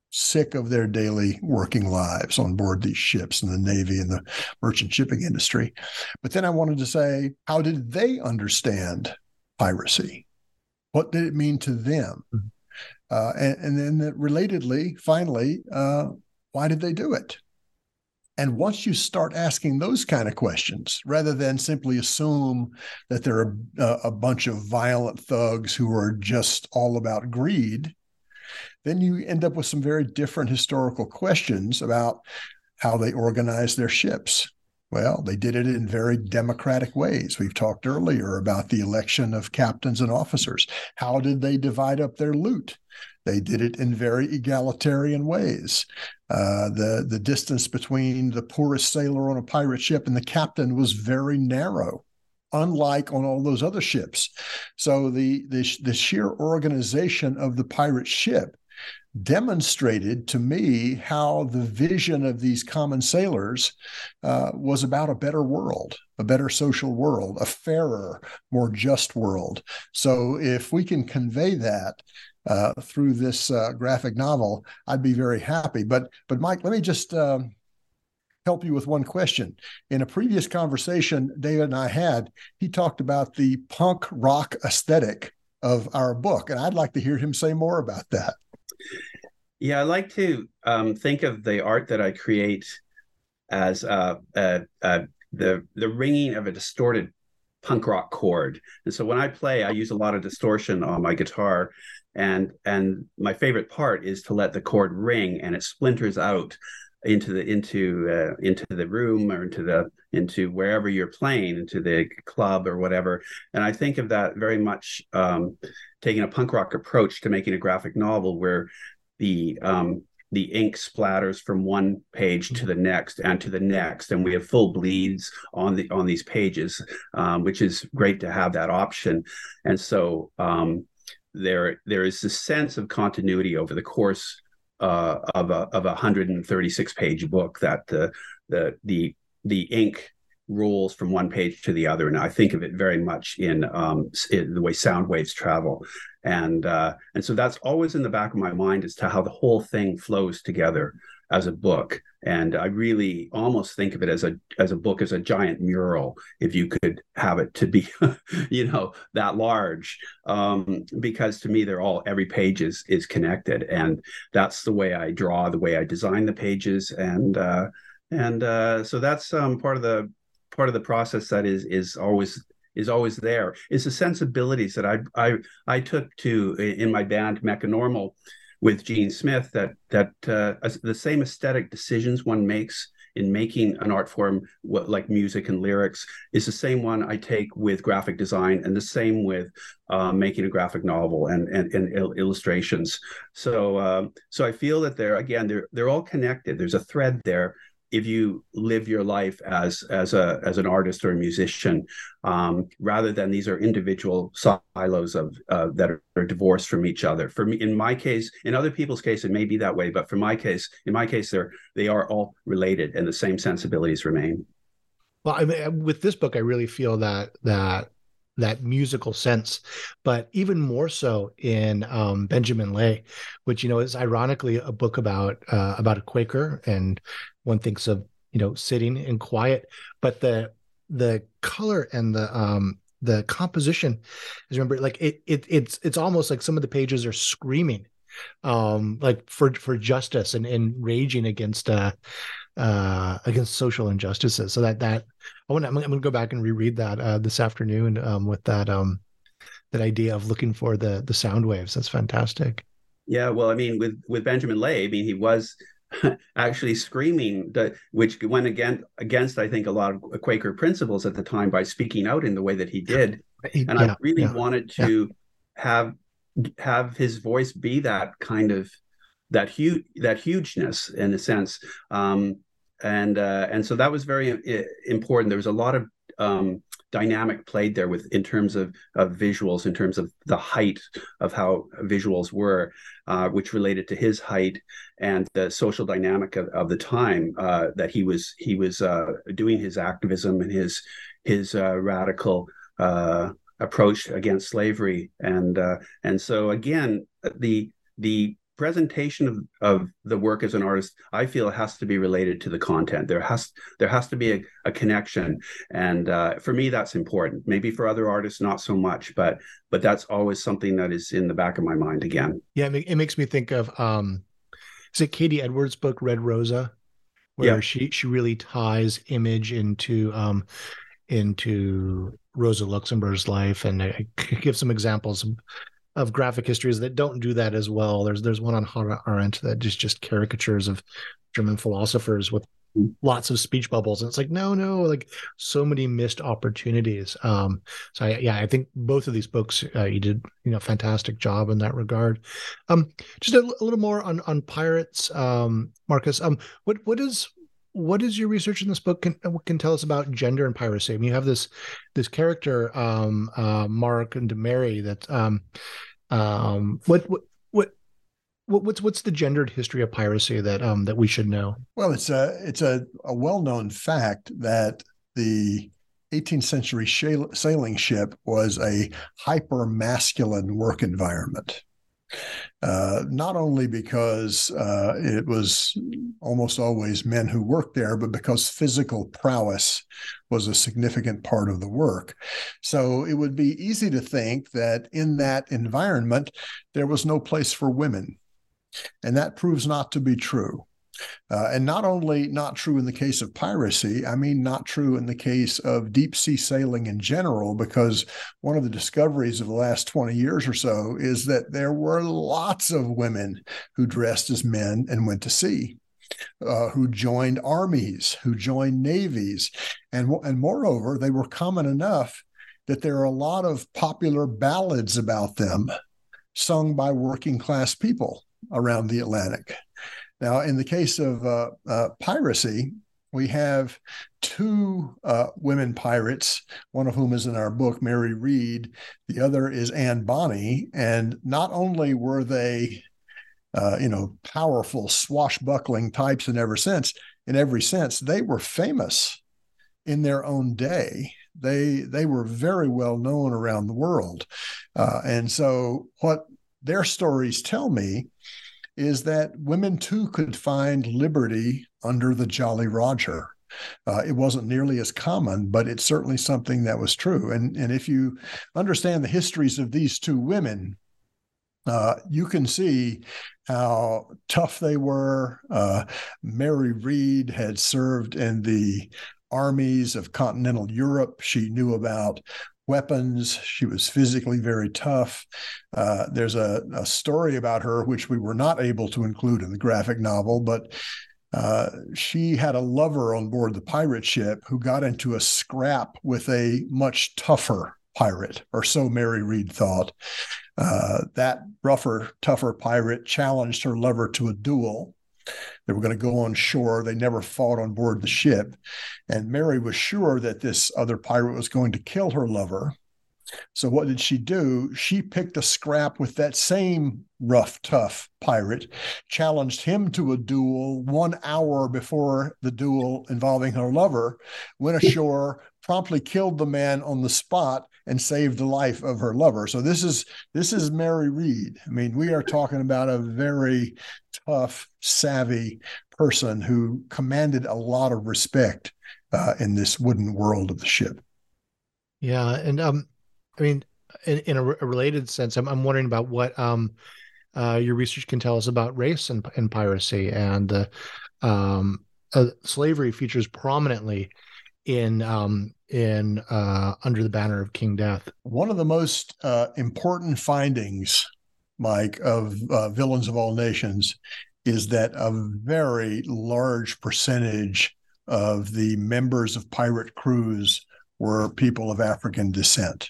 sick of their daily working lives on board these ships in the Navy and the merchant shipping industry. But then I wanted to say, how did they understand piracy? What did it mean to them? And then relatedly, finally, why did they do it? And once you start asking those kind of questions, rather than simply assume that there are a bunch of violent thugs who are just all about greed, then you end up with some very different historical questions about how they organized their ships. Well, they did it in very democratic ways. We've talked earlier about the election of captains and officers. How did they divide up their loot? They did it in very egalitarian ways. The distance between the poorest sailor on a pirate ship and the captain was very narrow, unlike on all those other ships. So the sheer organization of the pirate ship demonstrated to me how the vision of these common sailors was about a better world, a better social world, a fairer, more just world. So if we can convey that through this graphic novel, I'd be very happy. But Mike, let me just help you with one question. In a previous conversation David and I had, he talked about the punk rock aesthetic of our book, and I'd like to hear him say more about that. Yeah, I like to think of the art that I create as the ringing of a distorted punk rock chord. And so when I play, I use a lot of distortion on my guitar. And my favorite part is to let the chord ring, and it splinters out into the room or into wherever you're playing, into the club or whatever. And I think of that very much taking a punk rock approach to making a graphic novel, where the ink splatters from one page to the next and to the next, and we have full bleeds on these pages, which is great to have that option. And so there is this sense of continuity over the course of a 136 page book, that the ink rolls from one page to the other. And I think of it very much in the way sound waves travel, and so that's always in the back of my mind as to how the whole thing flows together as a book. And I really almost think of it as a book, as a giant mural, if you could have it to be, you know, that large, because to me, every page is connected. And that's the way I draw, the way I design the pages. And so that's part of the process that is always there. It's the sensibilities that I took to in my band Mecca Normal with Gene Smith, that the same aesthetic decisions one makes in making an art form like music and lyrics is the same one I take with graphic design, and the same with making a graphic novel and illustrations. So I feel that they're all connected. There's a thread there. If you live your life as an artist or a musician, rather than these are individual silos of that are divorced from each other. For me, in my case, in other people's case, it may be that way, but in my case, they are all related, and the same sensibilities remain. Well, I mean, with this book, I really feel that musical sense, but even more so in Benjamin Lay, which, you know, is ironically a book about a Quaker, and one thinks of, you know, sitting in quiet, but the color and the composition is, remember, like it's almost like some of the pages are screaming, like for justice and raging against against social injustices. So that I'm going to go back and reread that this afternoon with that idea of looking for the sound waves. That's fantastic. Yeah, well, I mean, with Benjamin Lay, I mean, he was actually screaming, which went against, I think, a lot of Quaker principles at the time by speaking out in the way that he did. And I really wanted to have his voice be that kind of that hugeness in a sense, and so that was very important. There was a lot of dynamic played there with in terms of visuals, in terms of the height of how visuals were, which related to his height and the social dynamic of the time that he was doing his activism and his radical approach against slavery, and so again the presentation of the work as an artist, I feel, has to be related to the content. There has to be a connection, and for me that's important. Maybe for other artists not so much, but that's always something that is in the back of my mind again. Yeah, it makes me think of is it Katie Edwards' book Red Rosa, where she really ties image into Rosa Luxemburg's life, and I give some examples of graphic histories that don't do that as well. There's one on Hannah Arendt that just caricatures of German philosophers with lots of speech bubbles. And it's like, no, like so many missed opportunities. I think both of these books, you did, fantastic job in that regard. Just a little more on pirates, Marcus, what is your research in this book can tell us about gender and piracy? I mean, you have this character, Mark and Mary, that what's the gendered history of piracy that we should know? Well, it's a well-known fact that the 18th century sailing ship was a hyper-masculine work environment. Not only because it was almost always men who worked there, but because physical prowess was a significant part of the work. So it would be easy to think that in that environment, there was no place for women. And that proves not to be true. And not only not true in the case of piracy, I mean not true in the case of deep sea sailing in general, because one of the discoveries of the last 20 years or so is that there were lots of women who dressed as men and went to sea, who joined armies, who joined navies. And moreover, they were common enough that there are a lot of popular ballads about them sung by working class people around the Atlantic. Now, in the case of piracy, we have two women pirates, one of whom is in our book, Mary Read. The other is Anne Bonny. And not only were they, powerful, swashbuckling types in every sense, they were famous in their own day. They were very well known around the world. And so what their stories tell me is that women, too, could find liberty under the Jolly Roger. It wasn't nearly as common, but it's certainly something that was true. And if you understand the histories of these two women, you can see how tough they were. Mary Read had served in the armies of continental Europe. She knew about weapons. She was physically very tough. There's a story about her, which we were not able to include in the graphic novel, but she had a lover on board the pirate ship who got into a scrap with a much tougher pirate, or so Mary Read thought. That rougher, tougher pirate challenged her lover to a duel. They were going to go on shore. They never fought on board the ship. And Mary was sure that this other pirate was going to kill her lover. So what did she do? She picked a scrap with that same rough, tough pirate, challenged him to a duel 1 hour before the duel involving her lover, went ashore, promptly killed the man on the spot, and saved the life of her lover. So this is Mary Read. I mean, we are talking about a very tough, savvy person who commanded a lot of respect in this wooden world of the ship. Yeah, and I mean, in a related sense, I'm wondering about what your research can tell us about race and piracy and the slavery features prominently in Under the Banner of King Death. One of the most important findings, Mike, of Villains of All Nations is that a very large percentage of the members of pirate crews were people of African descent.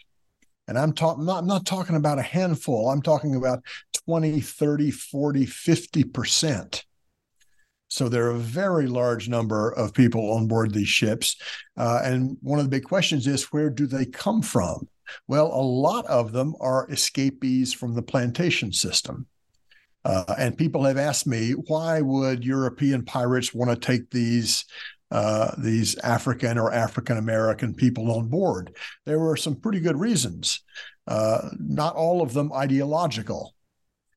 And I'm not talking about a handful. I'm talking about 20, 30, 40, 50%. So there are a very large number of people on board these ships. And one of the big questions is, where do they come from? Well, a lot of them are escapees from the plantation system. And people have asked me, why would European pirates want to take these African or African-American people on board? There were some pretty good reasons, not all of them ideological.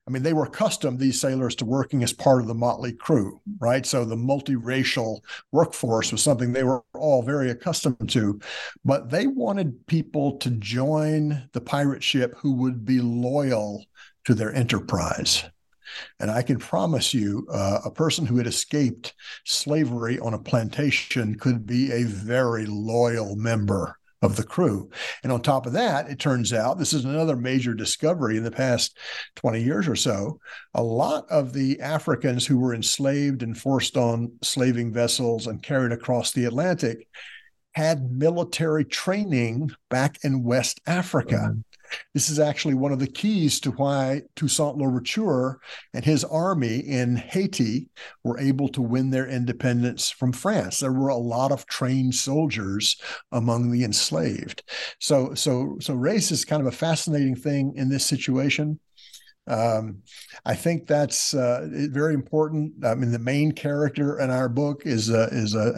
I mean, they were accustomed, these sailors, to working as part of the motley crew, right? So the multiracial workforce was something they were all very accustomed to, but they wanted people to join the pirate ship who would be loyal to their enterprise. And I can promise you, a person who had escaped slavery on a plantation could be a very loyal member of the crew. And on top of that, it turns out, this is another major discovery in the past 20 years or so, a lot of the Africans who were enslaved and forced on slaving vessels and carried across the Atlantic had military training back in West Africa. Mm-hmm. This is actually one of the keys to why Toussaint L'Ouverture and his army in Haiti were able to win their independence from France. There were a lot of trained soldiers among the enslaved. So race is kind of a fascinating thing in this situation. I think that's very important. I mean, the main character in our book is an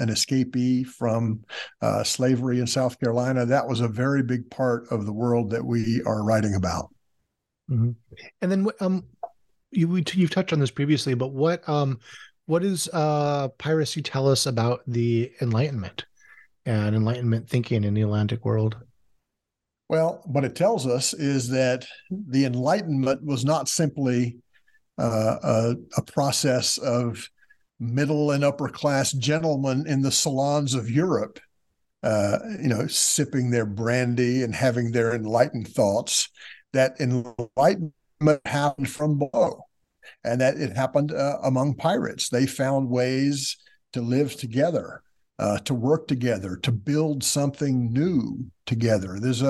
escapee from slavery in South Carolina. That was a very big part of the world that we are writing about. Mm-hmm. And then you've touched on this previously, but what does piracy tell us about the Enlightenment and Enlightenment thinking in the Atlantic world? Well, what it tells us is that the Enlightenment was not simply a process of middle and upper class gentlemen in the salons of Europe, sipping their brandy and having their enlightened thoughts. That Enlightenment happened from below, and that it happened among pirates. They found ways to live together, to work together, to build something new together. There's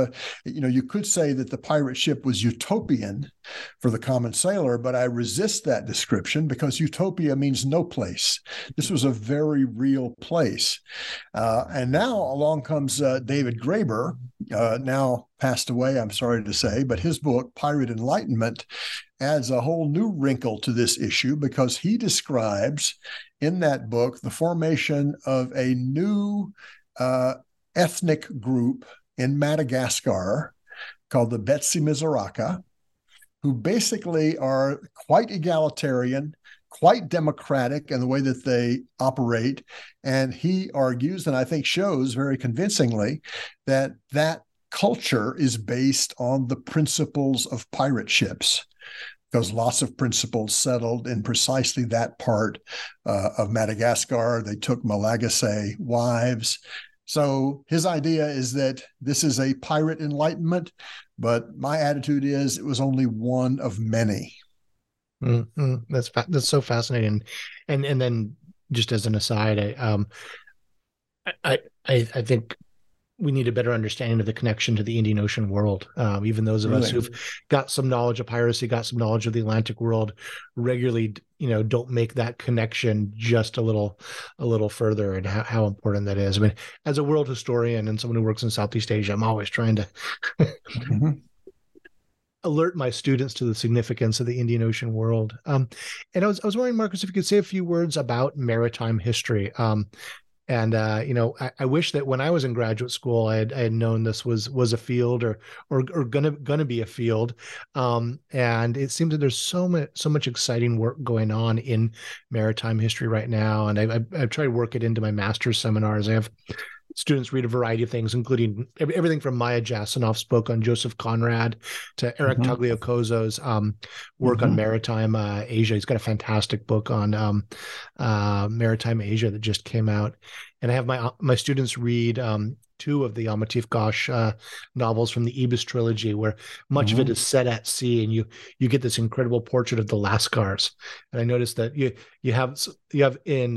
you could say that the pirate ship was utopian for the common sailor, but I resist that description because utopia means no place. This was a very real place. And now along comes David Graeber, now passed away, I'm sorry to say, but his book, Pirate Enlightenment, adds a whole new wrinkle to this issue because he describes in that book the formation of a new ethnic group in Madagascar called the Betsi Mizoraka, who basically are quite egalitarian, quite democratic in the way that they operate. And he argues, and I think shows very convincingly, that that culture is based on the principles of pirate ships, because lots of principles settled in precisely that part of Madagascar. They took Malagasy wives. So his idea is that this is a pirate enlightenment, but my attitude is it was only one of many. Mm-hmm. That's so fascinating. And then just as an aside, I think we need a better understanding of the connection to the Indian Ocean world. Even those of us who've got some knowledge of piracy, got some knowledge of the Atlantic world, regularly, don't make that connection just a little further, and how important that is. I mean, as a world historian and someone who works in Southeast Asia, I'm always trying to mm-hmm. alert my students to the significance of the Indian Ocean world. And I was wondering, Marcus, if you could say a few words about maritime history. I wish that when I was in graduate school, I had known this was a field or gonna be a field. And it seems that there's so much exciting work going on in maritime history right now. And I've tried to work it into my master's seminars. I have students read a variety of things, including everything from Maya Jasanoff's book on Joseph Conrad to Eric Tagliacozo's work on maritime Asia. He's got a fantastic book on maritime Asia that just came out. And I have my students read two of the Amatif Ghosh novels from the Ibis trilogy, where much of it is set at sea, and you get this incredible portrait of the Lascars. And I noticed that you have in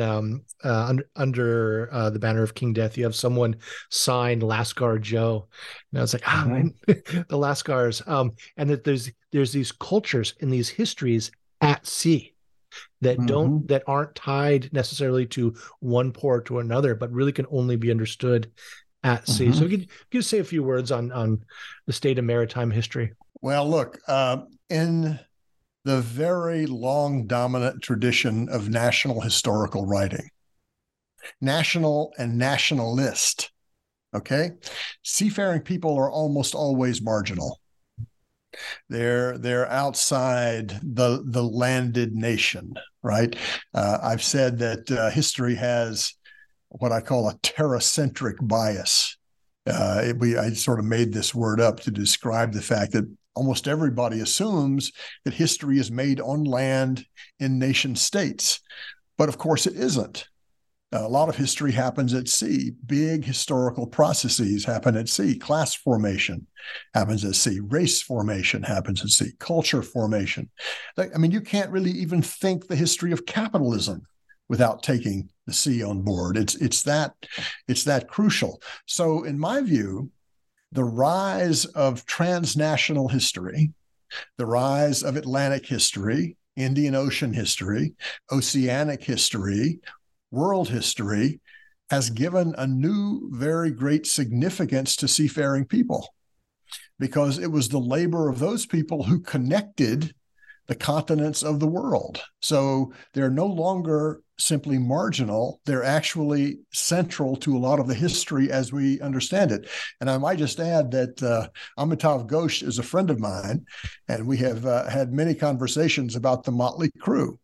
under the banner of King Death, you have someone signed Lascar Joe, and I was like, the Lascars, and that there's these cultures and these histories at sea that aren't tied necessarily to one port or another, but really can only be understood at sea. So could you say a few words on the state of maritime history? Well, look, in the very long dominant tradition of national historical writing, national and nationalist, seafaring people are almost always marginal. They're outside the landed nation, right? I've said that history has what I call a terra-centric bias. I sort of made this word up to describe the fact that almost everybody assumes that history is made on land in nation states. But of course it isn't. A lot of history happens at sea. Big historical processes happen at sea. Class formation happens at sea. Race formation happens at sea. Culture formation. I mean, you can't really even think the history of capitalism without taking the sea on board. It's that crucial. So in my view, the rise of transnational history, the rise of Atlantic history, Indian Ocean history, oceanic history, world history has given a new, very great significance to seafaring people, because it was the labor of those people who connected the continents of the world. So they're no longer simply marginal. They're actually central to a lot of the history as we understand it. And I might just add that Amitav Ghosh is a friend of mine, and we have had many conversations about the Motley Crew.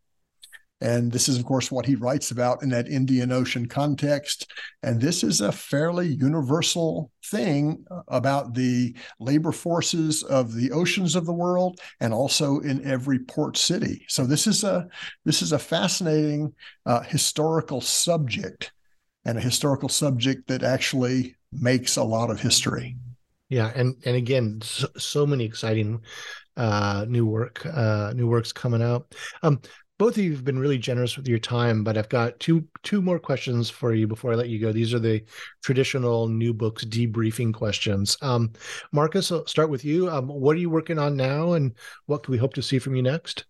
And this is, of course, what he writes about in that Indian Ocean context. And this is a fairly universal thing about the labor forces of the oceans of the world, and also in every port city. So this is a fascinating historical subject, and a historical subject that actually makes a lot of history. Yeah, and again, so many exciting new works coming out. Both of you have been really generous with your time, but I've got two more questions for you before I let you go. These are the traditional new books debriefing questions. Marcus, I'll start with you. What are you working on now, and what can we hope to see from you next?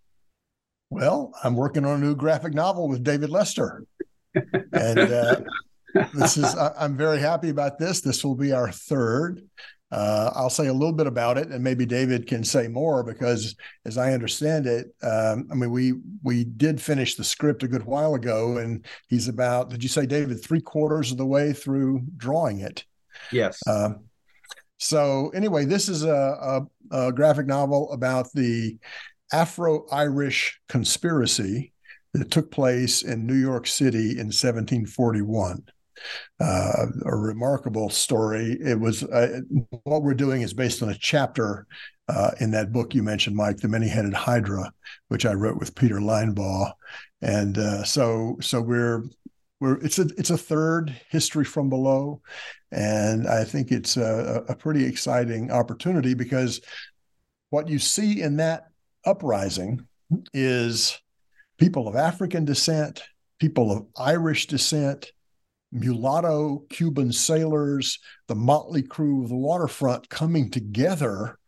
Well, I'm working on a new graphic novel with David Lester. And I'm very happy about this. This will be our third. I'll say a little bit about it, and maybe David can say more, because as I understand it, we did finish the script a good while ago, and he's about, did you say, David, 3/4 of the way through drawing it? Yes. So anyway, this is a graphic novel about the Afro-Irish conspiracy that took place in New York City in 1741. A remarkable story. It was what we're doing is based on a chapter in that book you mentioned, Mike, The Many-Headed Hydra, which I wrote with Peter Linebaugh, and so we're it's a third History from Below, and I think it's a pretty exciting opportunity, because what you see in that uprising is people of African descent, people of Irish descent, mulatto Cuban sailors, the Motley Crew of the waterfront coming together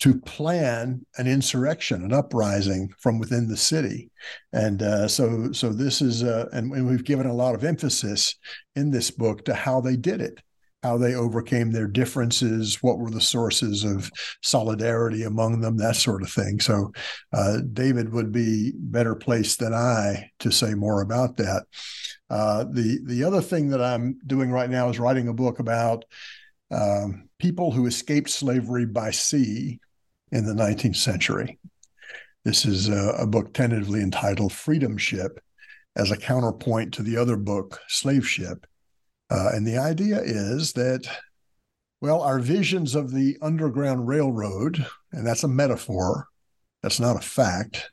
to plan an insurrection, an uprising from within the city. And so this is, and we've given a lot of emphasis in this book to how they did it, how they overcame their differences, what were the sources of solidarity among them, that sort of thing. So David would be better placed than I to say more about that. The other thing that I'm doing right now is writing a book about people who escaped slavery by sea in the 19th century. This is a book tentatively entitled Freedom Ship, as a counterpoint to the other book, Slave Ship. And the idea is that, well, our visions of the Underground Railroad, and that's a metaphor, that's not a fact.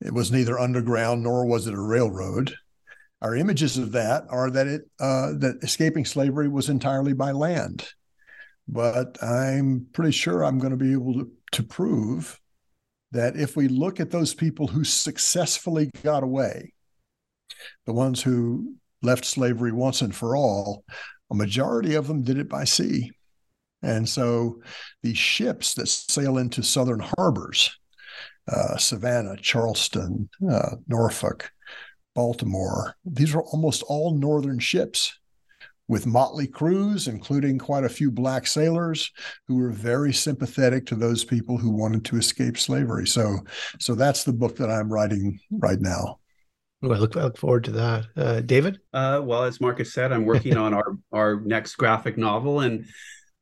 It was neither underground nor was it a railroad. Our images of that are that that escaping slavery was entirely by land. But I'm pretty sure I'm going to be able to prove that if we look at those people who successfully got away, the ones who left slavery once and for all, a majority of them did it by sea. And so the ships that sail into southern harbors, Savannah, Charleston, Norfolk, Baltimore, these were almost all northern ships with motley crews, including quite a few black sailors who were very sympathetic to those people who wanted to escape slavery. So that's the book that I'm writing right now. Well, I look forward to that. David? Well, as Marcus said, I'm working on our next graphic novel. And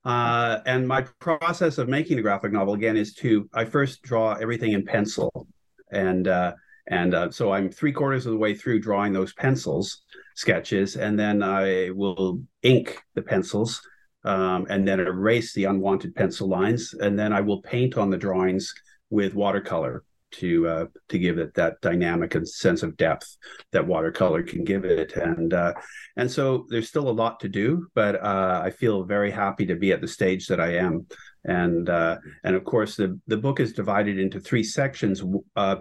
my process of making a graphic novel, again, is I first draw everything in pencil. And so I'm 3/4 of the way through drawing those pencils sketches, and then I will ink the pencils and then erase the unwanted pencil lines. And then I will paint on the drawings with watercolor to give it that dynamic and sense of depth that watercolor can give it. And so there's still a lot to do, but I feel very happy to be at the stage that I am. And of course, the book is divided into three sections, a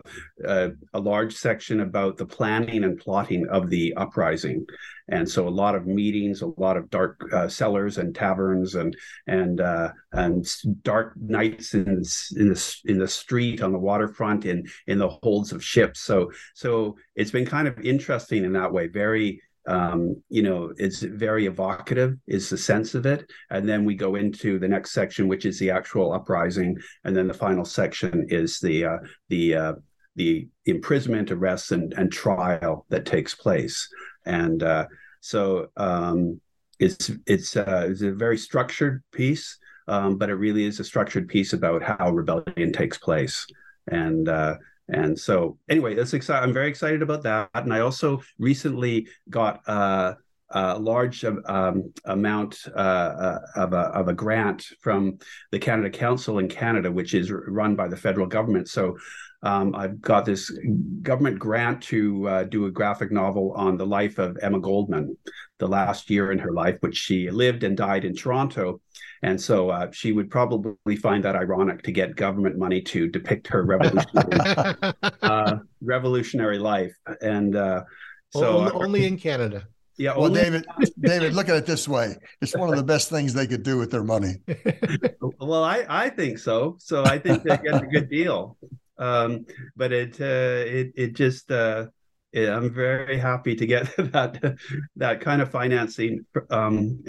large section about the planning and plotting of the uprising. And so a lot of meetings, a lot of dark cellars and taverns and dark nights in the street, on the waterfront, in the holds of ships. So it's been kind of interesting in that way, very it's very evocative, is the sense of it. And then we go into the next section, which is the actual uprising. And then the final section is the imprisonment, arrest, and trial that takes place. And so it's a very structured piece, but it really is a structured piece about how rebellion takes place. And so anyway, that's exciting. I'm very excited about that. And I also recently got a large amount of a grant from the Canada Council in Canada, which is run by the federal government. So I've got this government grant to do a graphic novel on the life of Emma Goldman, the last year in her life, which she lived and died in Toronto. And so she would probably find that ironic to get government money to depict her revolutionary life. And so only in Canada. Yeah. Well, David, look at it this way. It's one of the best things they could do with their money. Well, I think so. So I think they get a good deal. But I'm very happy to get that kind of financing, and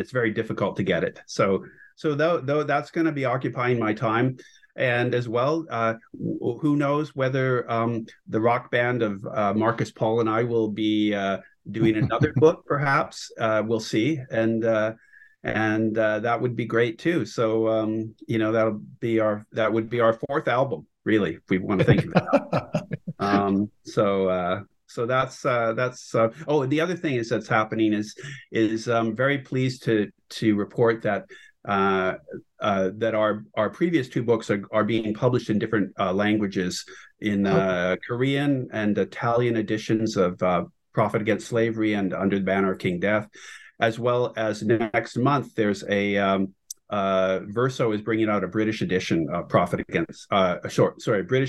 it's very difficult to get it. So though that's going to be occupying my time, and as well, who knows whether the rock band of Marcus, Paul, and I will be doing another book, perhaps. We'll see, and that would be great too. So that would be our fourth album, really, if we want to think about that. So that's the other thing is that's happening is I'm very pleased to report that that our previous two books are being published in different languages in Korean and Italian editions of Prophet Against Slavery and Under the Banner of King Death, as well as next month there's a Verso is bringing out a British edition of British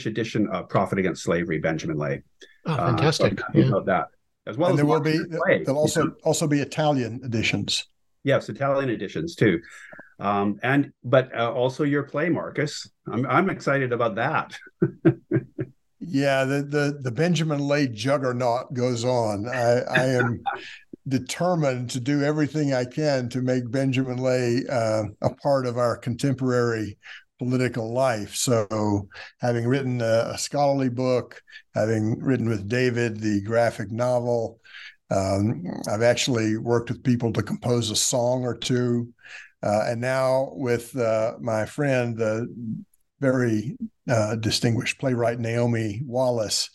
edition of Prophet Against Slavery, Benjamin Lay. Oh, fantastic! About that as well. And there will be there'll also be Italian editions. Yes, Italian editions too, but also your play, Marcus. I'm excited about that. Yeah, the Benjamin Lay juggernaut goes on. I am determined to do everything I can to make Benjamin Lay a part of our contemporary political life. So having written a scholarly book, having written with David the graphic novel, I've actually worked with people to compose a song or two. And now with my friend, the very distinguished playwright Naomi Wallace,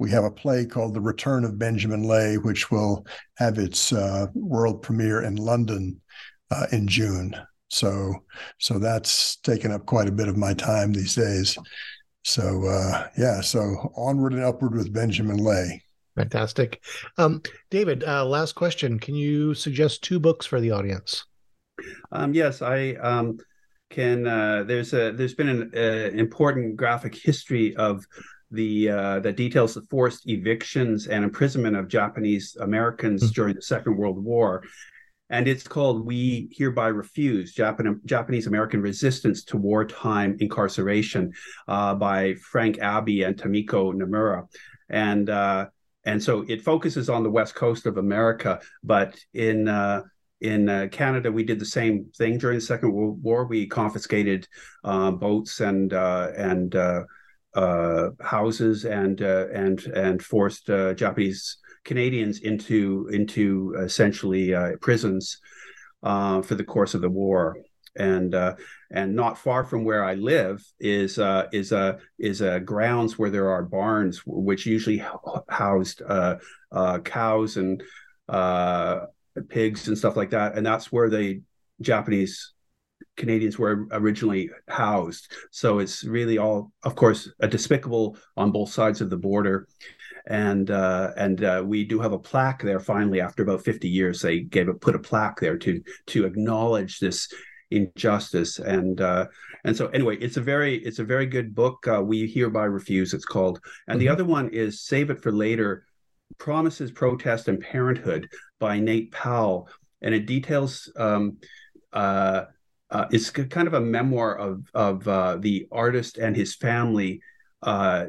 We have a play called The Return of Benjamin Lay, which will have its world premiere in London in June. So that's taken up quite a bit of my time these days. So onward and upward with Benjamin Lay. Fantastic. David, last question. Can you suggest two books for the audience? Yes, I can. There's been an important graphic history of the that details the forced evictions and imprisonment of Japanese Americans during the Second World War. And it's called We Hereby Refuse, Japanese American Resistance to Wartime Incarceration by Frank Abbey and Tomiko Nomura. And so it focuses on the West Coast of America, but in Canada, we did the same thing during the Second World War. We confiscated boats and houses and forced Japanese Canadians into essentially prisons for the course of the war. And not far from where I live is a grounds where there are barns which usually housed cows and pigs and stuff like that, and that's where the Japanese Canadians were originally housed. So it's really all, of course, a despicable on both sides of the border. And we do have a plaque there. Finally, after about 50 years, they put a plaque there to acknowledge this injustice. And so anyway, it's a very good book. We Hereby Refuse, it's called. And the other one is Save It for Later: Promises, Protest, and Parenthood by Nate Powell. And it details it's kind of a memoir of the artist and his family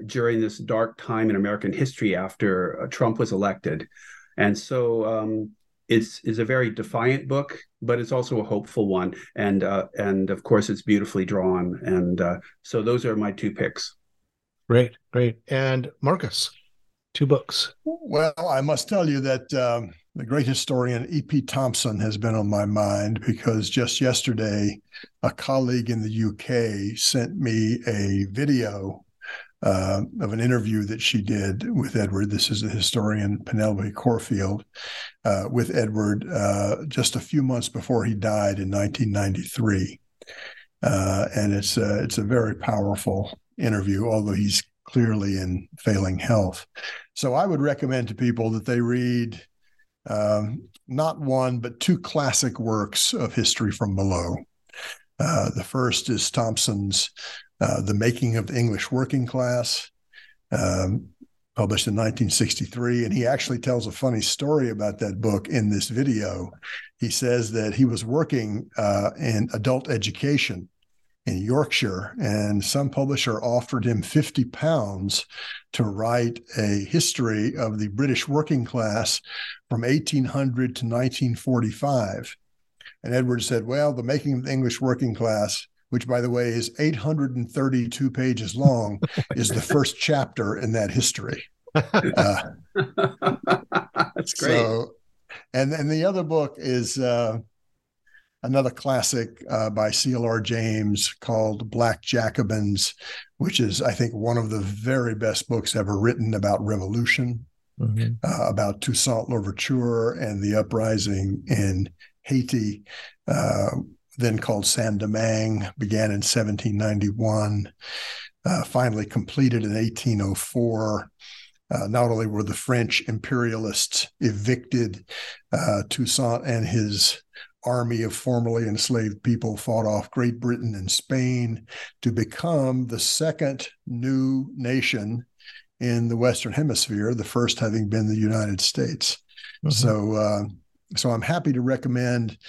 during this dark time in American history after Trump was elected. And so it's a very defiant book, but it's also a hopeful one. And of course, it's beautifully drawn. And so those are my two picks. Great. And Marcus, two books. Well, I must tell you that the great historian E.P. Thompson has been on my mind, because just yesterday, a colleague in the UK sent me a video of an interview that she did with Edward. This is the historian Penelope Corfield with Edward just a few months before he died in 1993. And it's a very powerful interview, although he's clearly in failing health. So I would recommend to people that they read not one, but two classic works of history from below. The first is Thompson's The Making of the English Working Class, published in 1963. And he actually tells a funny story about that book in this video. He says that he was working in adult education in Yorkshire, and some publisher offered him £50 to write a history of the British working class from 1800 to 1945. And Edward said, well, The Making of the English Working Class, which, by the way, is 832 pages long, is the first chapter in that history. That's great. So, and the other book is another classic by C.L.R. James called Black Jacobins, which is, I think, one of the very best books ever written about revolution, about Toussaint Louverture and the uprising in Haiti, then called Saint-Domingue, began in 1791, finally completed in 1804. Not only were the French imperialists evicted, Toussaint and his army of formerly enslaved people fought off Great Britain and Spain to become the second new nation in the Western Hemisphere, the first having been the United States. So I'm happy to recommend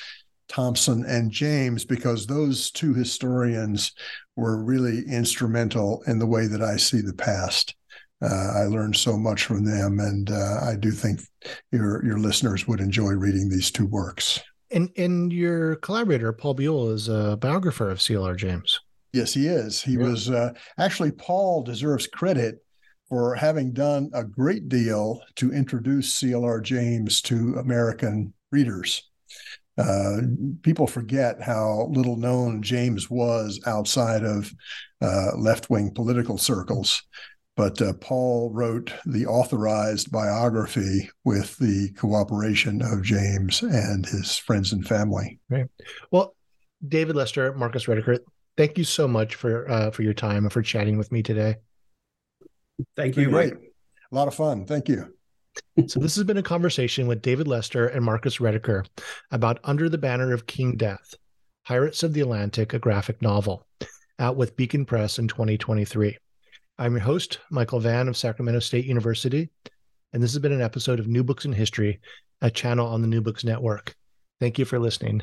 Thompson and James, because those two historians were really instrumental in the way that I see the past. I learned so much from them, and I do think your listeners would enjoy reading these two works. And your collaborator, Paul Buell, is a biographer of C.L.R. James. Yes, he is. He was actually, Paul deserves credit for having done a great deal to introduce C.L.R. James to American readers. People forget how little known James was outside of left-wing political circles. But Paul wrote the authorized biography with the cooperation of James and his friends and family. Right. Well, David Lester, Marcus Rediker, thank you so much for your time and for chatting with me today. Thank you. Great. A lot of fun. Thank you. So this has been a conversation with David Lester and Marcus Rediker about Under the Banner of King Death, Pirates of the Atlantic, a graphic novel, out with Beacon Press in 2023. I'm your host, Michael Vann of Sacramento State University, and this has been an episode of New Books in History, a channel on the New Books Network. Thank you for listening.